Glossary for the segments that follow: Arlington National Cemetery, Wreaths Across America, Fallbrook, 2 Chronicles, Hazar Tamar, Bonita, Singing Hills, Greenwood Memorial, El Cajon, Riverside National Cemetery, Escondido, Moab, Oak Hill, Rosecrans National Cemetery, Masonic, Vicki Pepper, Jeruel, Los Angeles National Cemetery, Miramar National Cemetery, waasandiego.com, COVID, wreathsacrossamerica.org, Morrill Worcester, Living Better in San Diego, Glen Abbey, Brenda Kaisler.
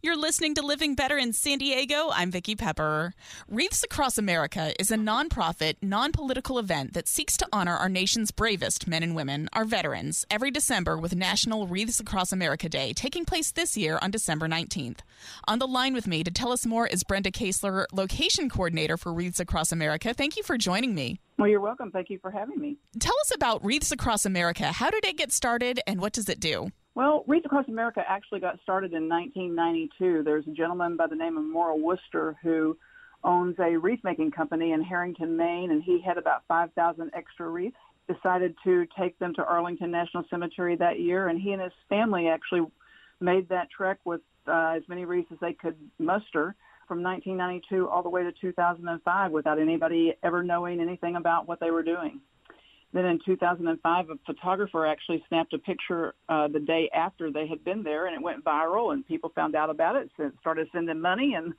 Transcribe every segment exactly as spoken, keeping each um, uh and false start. You're listening to Living Better in San Diego. I'm Vicki Pepper. Wreaths Across America is a nonprofit, non-political event that seeks to honor our nation's bravest men and women, our veterans, every December with National Wreaths Across America Day, taking place this year on December nineteenth. On the line with me to tell us more is Brenda Kaisler, Location Coordinator for Wreaths Across America. Thank you for joining me. Well, you're welcome. Thank you for having me. Tell us about Wreaths Across America. How did it get started and what does it do? Well, Wreaths Across America actually got started in nineteen ninety-two. There's a gentleman by the name of Morrill Worcester who owns a wreath-making company in Harrington, Maine, and he had about five thousand extra wreaths, decided to take them to Arlington National Cemetery that year, and he and his family actually made that trek with uh, as many wreaths as they could muster from nineteen ninety-two all the way to two thousand five without anybody ever knowing anything about what they were doing. Then in two thousand five, a photographer actually snapped a picture uh, the day after they had been there, and it went viral, and people found out about it, so it started sending money, and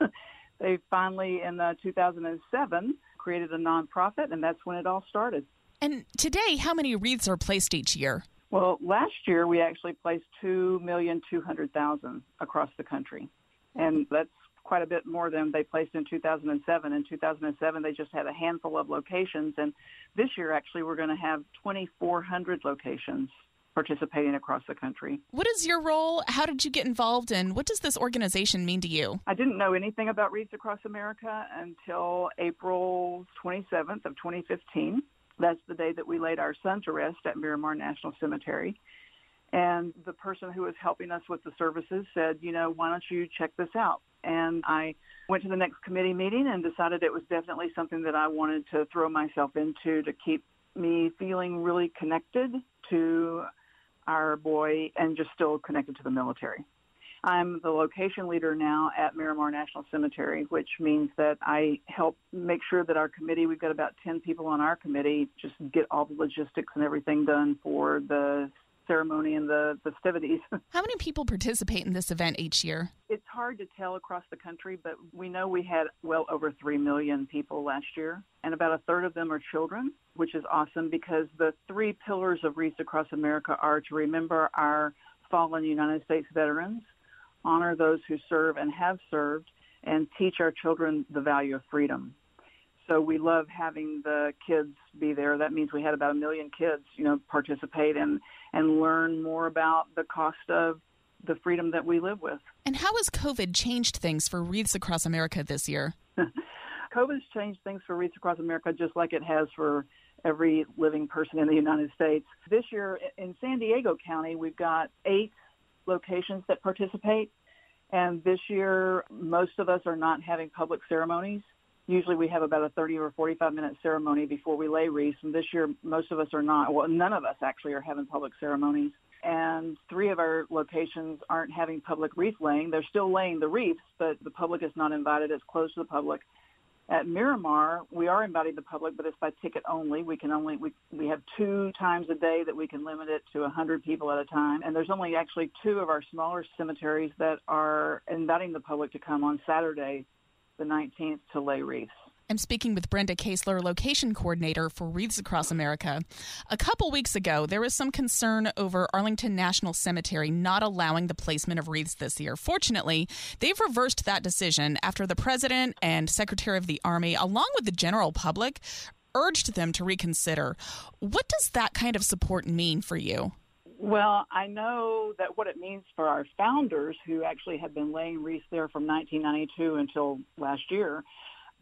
they finally, in uh, two thousand seven, created a nonprofit, and that's when it all started. And today, how many wreaths are placed each year? Well, last year, we actually placed two million two hundred thousand across the country, and that's quite a bit more than they placed in two thousand seven. In two thousand seven, they just had a handful of locations, and this year, actually, we're going to have twenty-four hundred locations participating across the country. What is your role? How did you get involved, and what does this organization mean to you? I didn't know anything about Wreaths Across America until April twenty-seventh of twenty fifteen. That's the day that we laid our son to rest at Miramar National Cemetery. And the person who was helping us with the services said, you know, why don't you check this out? And I went to the next committee meeting and decided it was definitely something that I wanted to throw myself into to keep me feeling really connected to our boy and just still connected to the military. I'm the location leader now at Miramar National Cemetery, which means that I help make sure that our committee, we've got about ten people on our committee, just get all the logistics and everything done for the ceremony and the festivities. How many people participate in this event each year? It's hard to tell across the country, but we know we had well over three million people last year, and about a third of them are children, which is awesome because the three pillars of Wreaths Across America are to remember our fallen United States veterans, honor those who serve and have served, and teach our children the value of freedom. So we love having the kids be there. That means we had about a million kids, you know, participate and, and learn more about the cost of the freedom that we live with. And how has COVID changed things for Wreaths Across America this year? COVID's changed things for Wreaths Across America just like it has for every living person in the United States. This year in San Diego County, we've got eight locations that participate. And this year, most of us are not having public ceremonies. Usually we have about a thirty or forty-five minute ceremony before we lay wreaths, and this year most of us are not. Well, none of us actually are having public ceremonies, and three of our locations aren't having public wreath laying. They're still laying the wreaths, but the public is not invited. It's closed to the public. At Miramar, we are inviting the public, but it's by ticket only. We can only we, we have two times a day that we can limit it to one hundred people at a time. And there's only actually two of our smaller cemeteries that are inviting the public to come on Saturday, the nineteenth, to lay wreaths. I'm speaking with Brenda Kaisler, Location Coordinator for Wreaths Across America. A couple weeks ago, there was some concern over Arlington National Cemetery not allowing the placement of wreaths this year. Fortunately, they've reversed that decision after the President and Secretary of the Army, along with the general public, urged them to reconsider. What does that kind of support mean for you? Well, I know that what it means for our founders, who actually had been laying wreaths there from nineteen ninety-two until last year,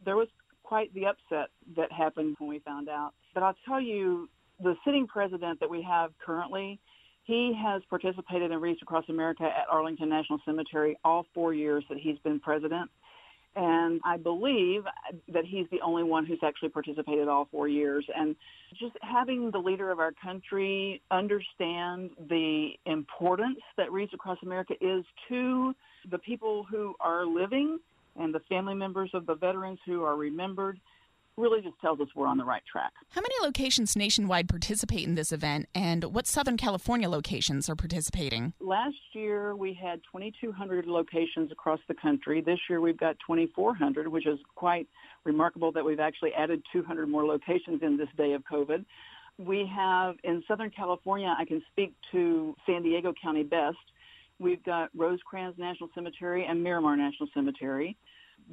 there was quite the upset that happened when we found out. But I'll tell you, the sitting president that we have currently, he has participated in Wreaths Across America at Arlington National Cemetery all four years that he's been president. And I believe that he's the only one who's actually participated all four years. And just having the leader of our country understand the importance that Wreaths Across America is to the people who are living and the family members of the veterans who are remembered really just tells us we're on the right track. How many locations nationwide participate in this event, and what Southern California locations are participating? Last year, we had twenty-two hundred locations across the country. This year, we've got twenty-four hundred, which is quite remarkable that we've actually added two hundred more locations in this day of COVID. We have, in Southern California, I can speak to San Diego County best. We've got Rosecrans National Cemetery and Miramar National Cemetery.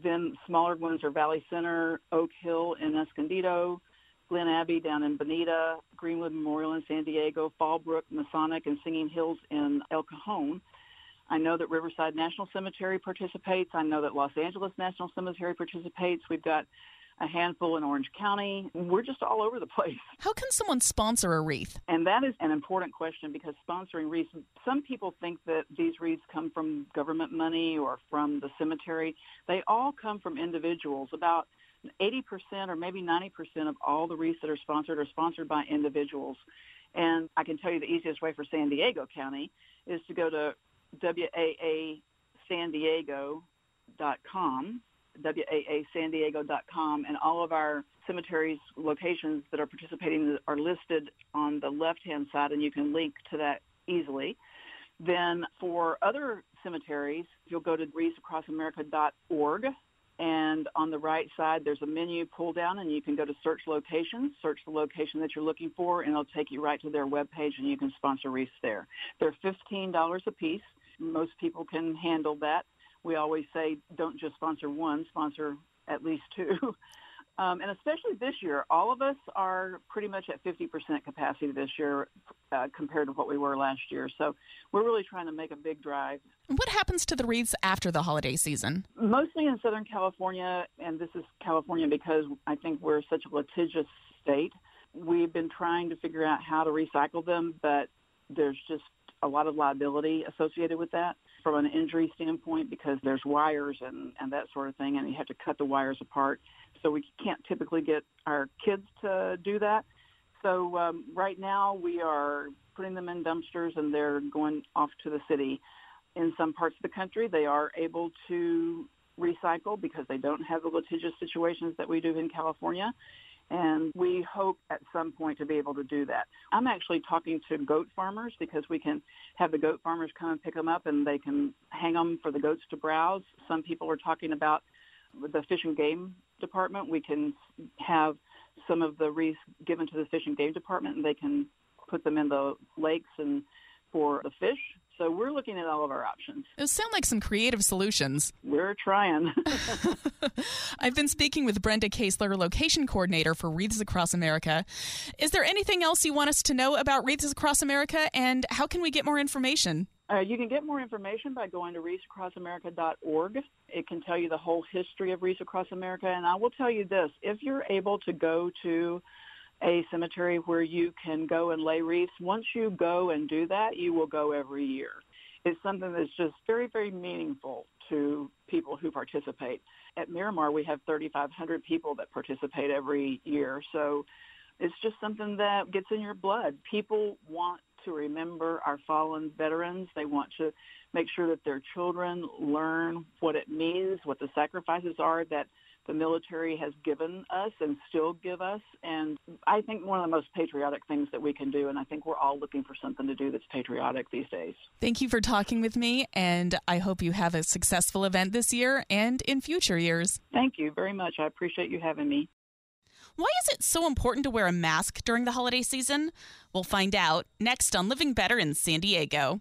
Then smaller ones are Valley Center, Oak Hill in Escondido, Glen Abbey down in Bonita, Greenwood Memorial in San Diego, Fallbrook, Masonic, and Singing Hills in El Cajon. I know that Riverside National Cemetery participates. I know that Los Angeles National Cemetery participates. We've got a handful in Orange County. We're just all over the place. How can someone sponsor a wreath? And that is an important question, because sponsoring wreaths, some people think that these wreaths come from government money or from the cemetery. They all come from individuals. About eighty percent or maybe ninety percent of all the wreaths that are sponsored are sponsored by individuals. And I can tell you the easiest way for San Diego County is to go to w a a san diego dot com. w a a san diego dot com, and all of our cemeteries locations that are participating are listed on the left-hand side, and you can link to that easily. Then for other cemeteries, you'll go to wreaths across america dot org, and on the right side, there's a menu pull-down, and you can go to search locations, search the location that you're looking for, and it'll take you right to their webpage, and you can sponsor wreaths there. They're fifteen dollars a piece. Most people can handle that. We always say, don't just sponsor one, sponsor at least two. Um, and especially this year, all of us are pretty much at fifty percent capacity this year uh, compared to what we were last year. So we're really trying to make a big drive. What happens to the wreaths after the holiday season? Mostly in Southern California, and this is California because I think we're such a litigious state. We've been trying to figure out how to recycle them, but there's just a lot of liability associated with that from an injury standpoint, because there's wires and, and that sort of thing, and you have to cut the wires apart. So we can't typically get our kids to do that. So um, right now we are putting them in dumpsters, and they're going off to the city. In some parts of the country, they are able to recycle because they don't have the litigious situations that we do in California. And we hope at some point to be able to do that. I'm actually talking to goat farmers, because we can have the goat farmers come and pick them up, and they can hang them for the goats to browse. Some people are talking about the Fish and Game Department. We can have some of the wreaths given to the Fish and Game Department, and they can put them in the lakes and for the fish. So we're looking at all of our options. Those sound like some creative solutions. We're trying. I've been speaking with Brenda Kaisler, Location Coordinator for Wreaths Across America. Is there anything else you want us to know about Wreaths Across America, and how can we get more information? Uh, you can get more information by going to wreaths across america dot org. It can tell you the whole history of Wreaths Across America. And I will tell you this, if you're able to go to a cemetery where you can go and lay wreaths, once you go and do that, you will go every year. It's something that's just very, very meaningful to people who participate. At Miramar, we have thirty-five hundred people that participate every year. So it's just something that gets in your blood. People want to remember our fallen veterans. They want to make sure that their children learn what it means, what the sacrifices are that the military has given us and still give us. And I think one of the most patriotic things that we can do, and I think we're all looking for something to do that's patriotic these days. Thank you for talking with me, and I hope you have a successful event this year and in future years. Thank you very much. I appreciate you having me. Why is it so important to wear a mask during the holiday season? We'll find out next on Living Better in San Diego.